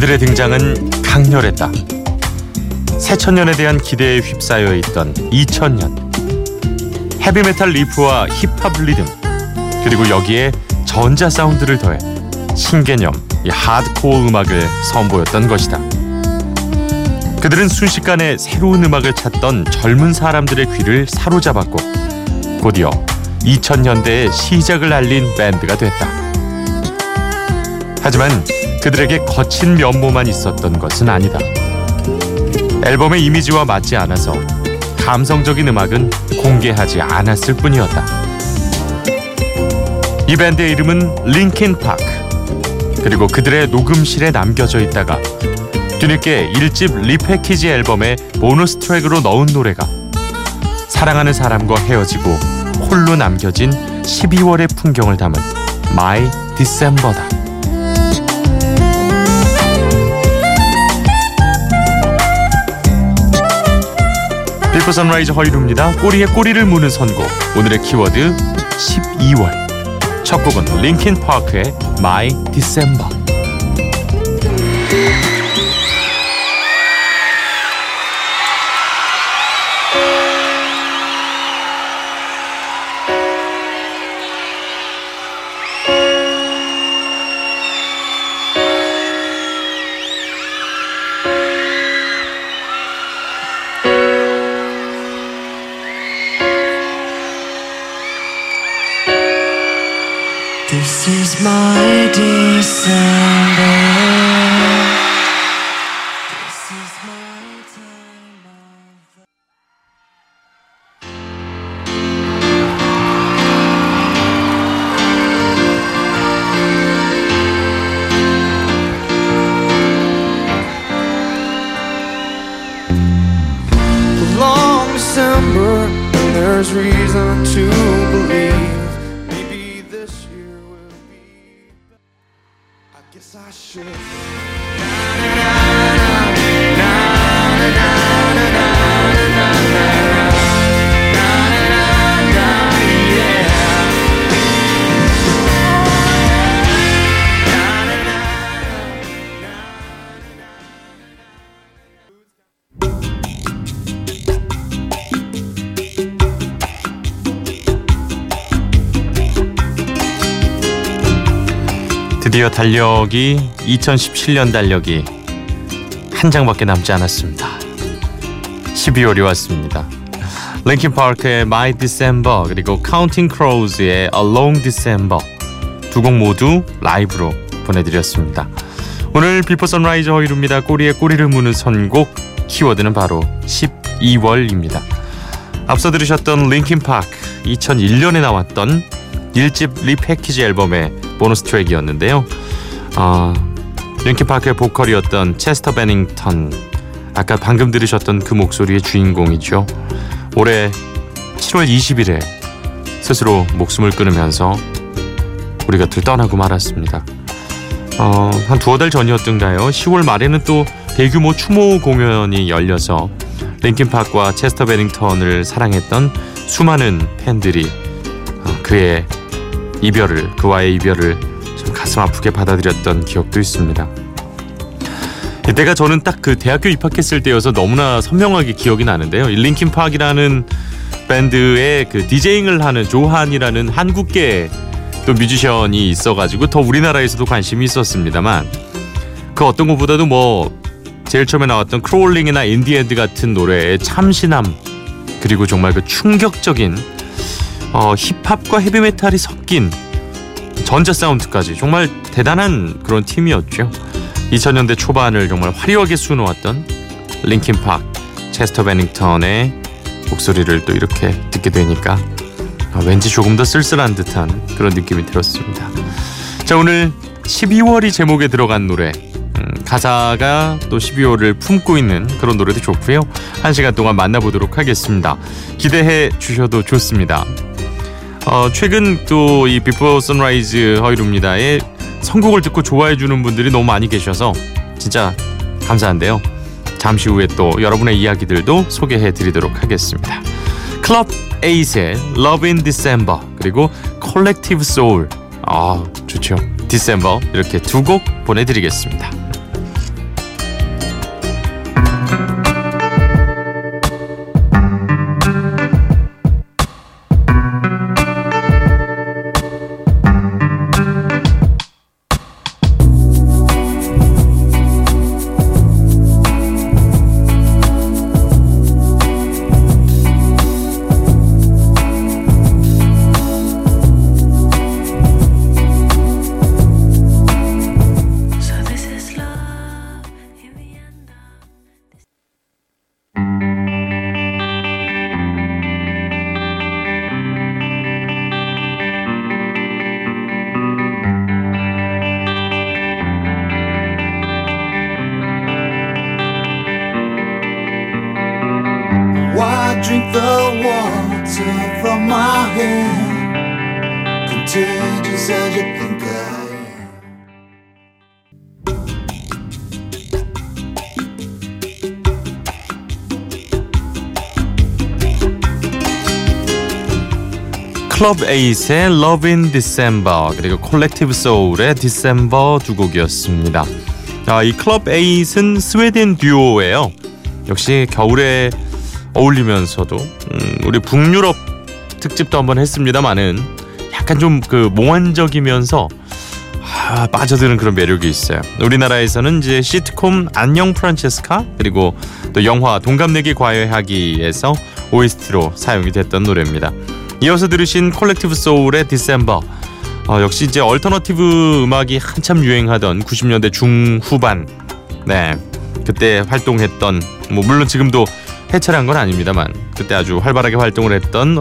그들의 등장은 강렬했다. 새천년에 대한 기대에 휩싸여 있던 2000년. 헤비메탈 리프와 힙합 리듬, 그리고 여기에 전자 사운드를 더해 신개념, 이 하드코어 음악을 선보였던 것이다. 그들은 순식간에 새로운 음악을 찾던 젊은 사람들의 귀를 사로잡았고 곧이어 2000년대의 시작을 알린 밴드가 됐다. 하지만 그들에게 거친 면모만 있었던 것은 아니다. 앨범의 이미지와 맞지 않아서 감성적인 음악은 공개하지 않았을 뿐이었다. 이 밴드의 이름은 링킨 파크. 그리고 그들의 녹음실에 남겨져 있다가 뒤늦게 1집 리패키지 앨범에 보너스 트랙으로 넣은 노래가 사랑하는 사람과 헤어지고 홀로 남겨진 12월의 풍경을 담은 My December다. Before Sunrise 허이루입니다. 꼬리에 꼬리를 무는 선곡. 오늘의 키워드 12월. 첫 곡은 링킨 파크의 My December. This is my December. 드디어 달력이 2017년 달력이 한 장밖에 남지 않았습니다. 12월이 왔습니다. 링킨 파크의 My December 그리고 카운팅 크로우즈의 A Long December 두 곡 모두 라이브로 보내드렸습니다. 오늘 비포 선라이즈 허이루입니다. 꼬리에 꼬리를 무는 선곡 키워드는 바로 12월입니다. 앞서 들으셨던 링킨 파크 2001년에 나왔던 1집 리패키지 앨범의 보너스 트랙이었는데요. 링킨 파크의 보컬이었던 체스터 베닝턴, 아까 방금 들으셨던 그 목소리의 주인공이죠. 올해 7월 20일에 스스로 목숨을 끊으면서 우리 곁을 떠나고 말았습니다. 한 두어 달 전이었던가요? 10월 말에는 또 대규모 추모 공연이 열려서 링킨 파크와 체스터 베닝턴을 사랑했던 수많은 팬들이 그와의 이별을 좀 가슴 아프게 받아들였던 기억도 있습니다. 이때가 저는 딱 그 대학교 입학했을 때여서 너무나 선명하게 기억이 나는데요. 링킨 파크라는 밴드의 그 디제잉을 하는 조한이라는 한국계 또 뮤지션이 있어가지고 더 우리나라에서도 관심이 있었습니다만 그 어떤 것보다도 제일 처음에 나왔던 크롤링이나 인디엔드 같은 노래의 참신함 그리고 정말 그 충격적인 힙합과 헤비메탈이 섞인 전자 사운드까지 정말 대단한 그런 팀이었죠. 2000년대 초반을 정말 화려하게 수놓았던 링킨 파크, 체스터 베닝턴의 목소리를 또 이렇게 듣게 되니까 왠지 조금 더 쓸쓸한 듯한 그런 느낌이 들었습니다. 자, 오늘 12월이 제목에 들어간 노래, 가사가 또 12월을 품고 있는 그런 노래도 좋고요. 1시간 동안 만나보도록 하겠습니다. 기대해 주셔도 좋습니다. 최근 또 이 비포 선라이즈 허이루입니다의 선곡을 듣고 좋아해 주는 분들이 너무 많이 계셔서 진짜 감사한데요. 잠시 후에 또 여러분의 이야기들도 소개해 드리도록 하겠습니다. 클럽 에잇의 Love in December 그리고 Collective Soul, 좋죠. 디셈버 이렇게 두 곡 보내드리겠습니다. drink the water from my hand, contagious as you think I am. Club 8의 Love in December 그리고 Collective Soul의 December 두 곡이었습니다. 자, 이 Club 8은 스웨덴 듀오예요. 역시 겨울에 어울리면서도 우리 북유럽 특집도 한번 했습니다만은 약간 좀 그 몽환적이면서 빠져드는 그런 매력이 있어요. 우리나라에서는 이제 시트콤 안녕 프란체스카 그리고 또 영화 동갑내기 과외하기에서 OST로 사용이 됐던 노래입니다. 이어서 들으신 콜렉티브 소울의 디셈버 역시 이제 얼터너티브 음악이 한참 유행하던 90년대 중후반 네 그때 활동했던 뭐 물론 지금도 해체한 건 아닙니다만 그때 아주 활발하게 활동을 했던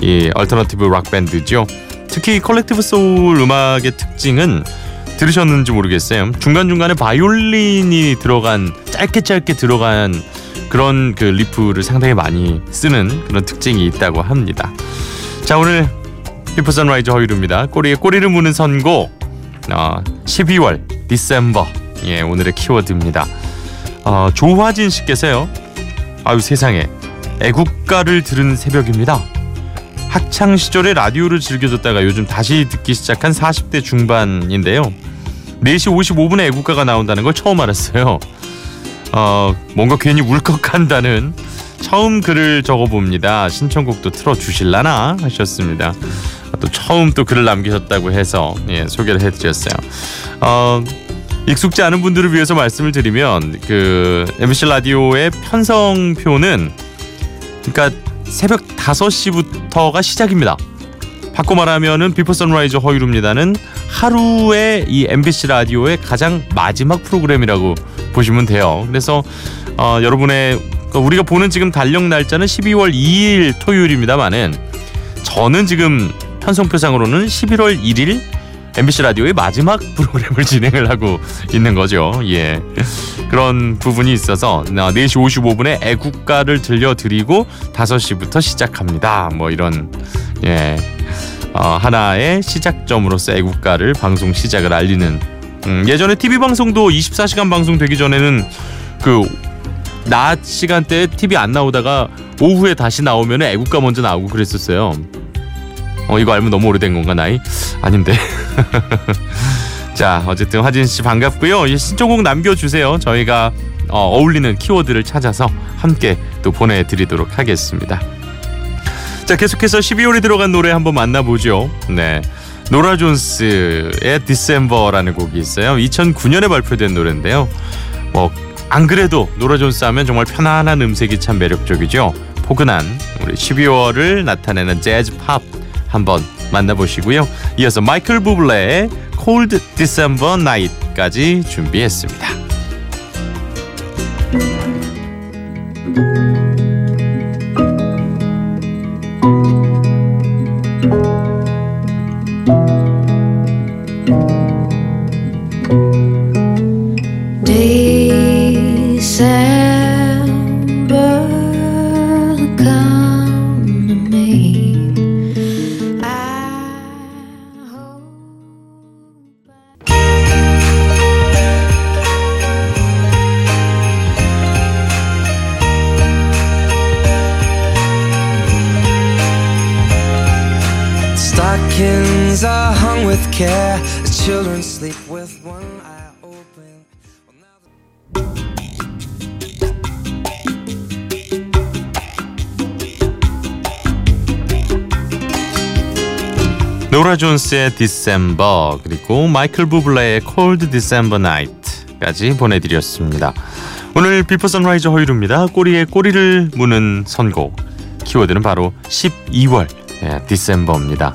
이 얼터너티브 락 밴드죠. 특히 컬렉티브 소울 음악의 특징은 들으셨는지 모르겠어요. 중간중간에 바이올린이 들어간 짧게 들어간 그런 그 리프를 상당히 많이 쓰는 그런 특징이 있다고 합니다. 자 오늘 비포 선라이즈 허유루입니다. 꼬리에 꼬리를 무는 선곡 12월 디셈버 예 오늘의 키워드입니다. 조화진 씨께서요. 아유 세상에 애국가를 들은 새벽입니다. 학창시절에 라디오를 즐겨줬다가 요즘 다시 듣기 시작한 40대 중반인데요. 4시 55분에 애국가가 나온다는 걸 처음 알았어요. 뭔가 괜히 울컥한다는 처음 글을 적어봅니다. 신청곡도 틀어주실라나 하셨습니다. 또 처음 또 글을 남기셨다고 해서 예, 소개를 해드렸어요. 익숙지 않은 분들을 위해서 말씀을 드리면 그 MBC 라디오의 편성표는 그러니까 새벽 5시부터가 시작입니다. 바꿔 말하면은 비포 선라이즈 허유루입니다는 하루의 이 MBC 라디오의 가장 마지막 프로그램이라고 보시면 돼요. 그래서 여러분의 우리가 보는 지금 달력 날짜는 12월 2일 토요일입니다만은 저는 지금 편성표상으로는 11월 1일 MBC 라디오의 마지막 프로그램을 진행을 하고 있는 거죠. 예, 그런 부분이 있어서 4시 55분에 애국가를 들려드리고 5시부터 시작합니다. 뭐 이런 예 하나의 시작점으로서 애국가를 방송 시작을 알리는 예전에 TV 방송도 24시간 방송 되기 전에는 그 낮 시간대에 TV 안 나오다가 오후에 다시 나오면 애국가 먼저 나오고 그랬었어요. 이거 알면 너무 오래된 건가 나이? 아닌데. 자 어쨌든 화진씨 반갑고요. 신청곡 남겨주세요. 저희가 어울리는 키워드를 찾아서 함께 또 보내드리도록 하겠습니다. 자 계속해서 12월에 들어간 노래 한번 만나보죠. 네, 노라 존스의 디셈버라는 곡이 있어요. 2009년에 발표된 노래인데요. 안 그래도 노라 존스 하면 정말 편안한 음색이 참 매력적이죠. 포근한 우리 12월을 나타내는 재즈 팝 한번 만나보시고요. 이어서 마이클 부블레의 Cold December Night까지 준비했습니다. Stockings are hung with care. The children sleep with one eye open. 노라 존스의 디셈버 그리고 마이클 부블레의 콜드 디셈버 나이트까지 보내드렸습니다. 오늘 비포 선라이즈 허유루입니다. 꼬리에 꼬리를 무는 선곡 키워드는 바로 12월. 예, 디셈버입니다.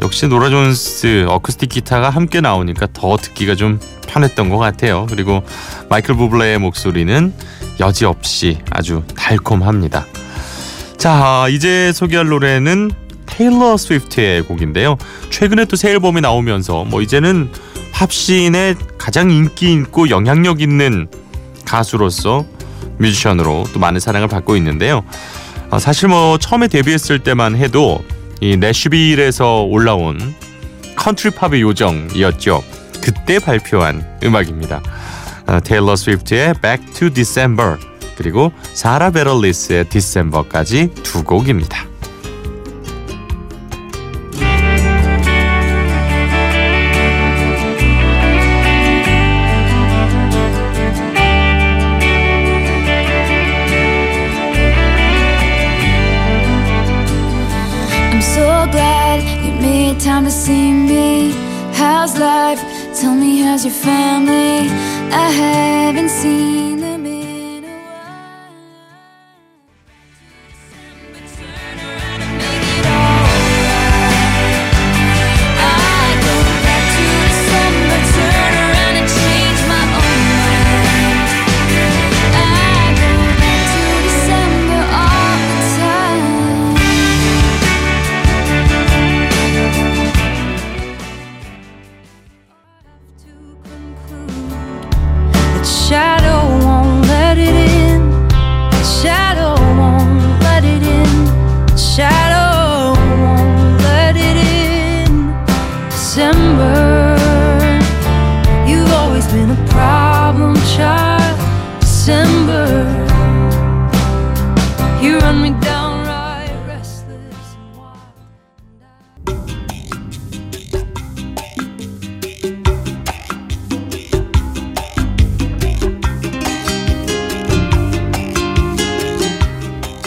역시 노라 존스 어쿠스틱 기타가 함께 나오니까 더 듣기가 좀 편했던 것 같아요. 그리고 마이클 부블레의 목소리는 여지없이 아주 달콤합니다. 자, 이제 소개할 노래는 테일러 스위프트의 곡인데요. 최근에 또 새 앨범이 나오면서 이제는 팝씬의 가장 인기 있고 영향력 있는 가수로서 뮤지션으로 또 많은 사랑을 받고 있는데요. 사실 처음에 데뷔했을 때만 해도 이 내슈빌에서 올라온 컨트리팝의 요정이었죠. 그때 발표한 음악입니다. 테일러 스위프트의 Back to December 그리고 사라 베럴리스의 December까지 두 곡입니다. Time to see me. How's life? Tell me how's your family? I haven't seen them in a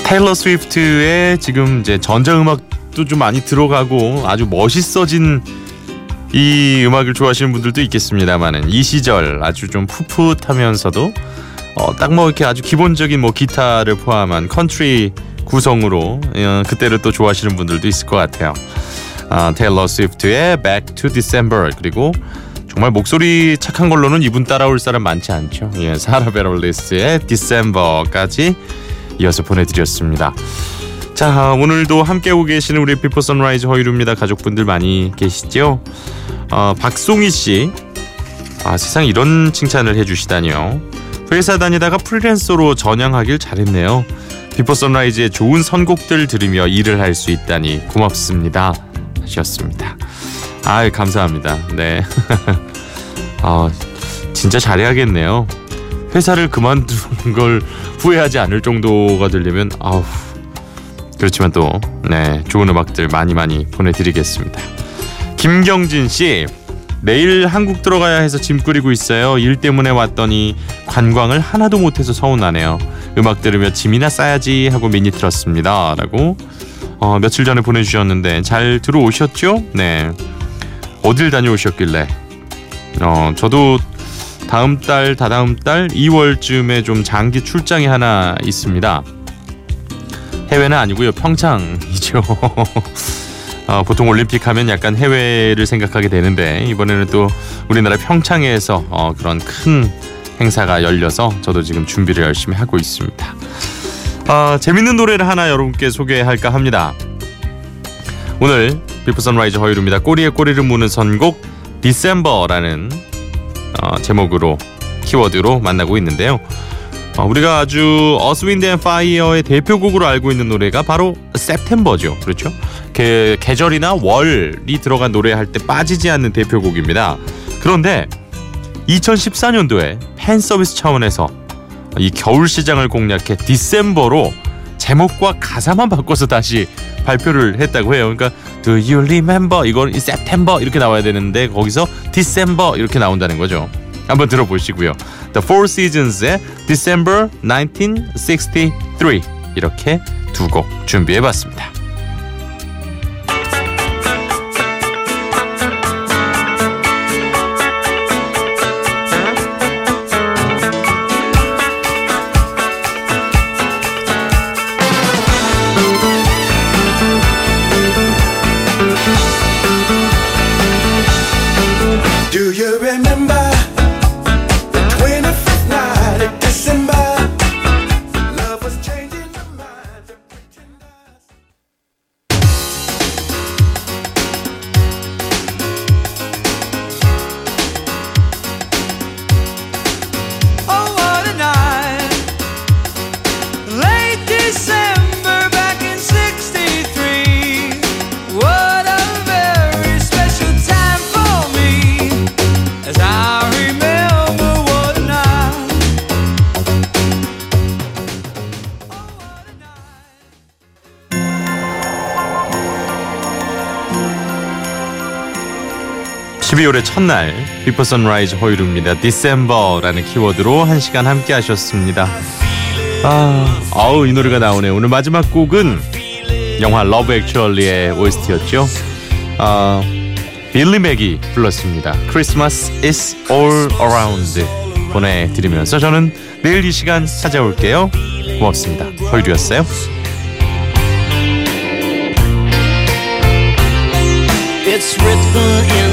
테일러 스위프트의 지금 이제 전자음악도 좀 많이 들어가고 아주 멋있어진 이 음악을 좋아하시는 분들도 있겠습니다만은 이 시절 아주 좀 풋풋하면서도 딱 이렇게 아주 기본적인 기타를 포함한 컨트리 구성으로 그때를 또 좋아하시는 분들도 있을 것 같아요. 테일러 스위프트의 Back to December 그리고 정말 목소리 착한 걸로는 이분 따라올 사람 많지 않죠. 예, 사라 베럴리스의 December까지 이어서 보내드렸습니다. 자, 오늘도 함께하고 계시는 우리 비포 선라이즈 허유루입니다. 가족분들 많이 계시죠? 박송희씨 세상 이런 칭찬을 해주시다니요. 회사 다니다가 프리랜서로 전향하길 잘했네요. 비포 선라이즈의 좋은 선곡들 들으며 일을 할 수 있다니 고맙습니다 하셨습니다. 감사합니다. 네. 진짜 잘해야겠네요. 회사를 그만둔 걸 후회하지 않을 정도가 되려면 그렇지만 또 좋은 음악들 많이 보내드리겠습니다. 김경진씨 내일 한국 들어가야 해서 짐 꾸리고 있어요. 일 때문에 왔더니 관광을 하나도 못해서 서운하네요. 음악 들으며 짐이나 싸야지 하고 미니 들었습니다 라고 며칠 전에 보내주셨는데 잘 들어오셨죠? 네. 어딜 다녀오셨길래 저도 다음 달, 다다음 달 2월쯤에 좀 장기 출장이 하나 있습니다. 해외는 아니고요. 평창이죠. 보통 올림픽 하면 약간 해외를 생각하게 되는데 이번에는 또 우리나라 평창에서 그런 큰 행사가 열려서 저도 지금 준비를 열심히 하고 있습니다. 재밌는 노래를 하나 여러분께 소개할까 합니다. 오늘 비포 선라이즈 허유루입니다. 꼬리에 꼬리를 무는 선곡 디셈버라는 제목으로 키워드로 만나고 있는데요. 우리가 아주 어스윈드 앤 파이어의 대표곡으로 알고 있는 노래가 바로 September죠. 그렇죠? 계절이나 월이 들어간 노래할 때 빠지지 않는 대표곡입니다. 그런데 2014년도에 팬 서비스 차원에서 이 겨울 시장을 공략해 디셈버로 제목과 가사만 바꿔서 다시 발표를 했다고 해요. 그러니까 Do you remember? 이건 September 이렇게 나와야 되는데 거기서 December 이렇게 나온다는 거죠. 한번 들어보시고요. The Four Seasons의 December 1963 이렇게 두 곡 준비해봤습니다. 12월의 첫날 Before Sunrise 허유루입니다. December라는 키워드로 1시간 함께 하셨습니다. 이 노래가 나오네요. 오늘 마지막 곡은 영화 Love Actually의 OST였죠. 빌리 맥이 불렀습니다. Christmas is all around 보내드리면서 저는 내일 이 시간 찾아올게요. 고맙습니다. 허유루였어요. It's written in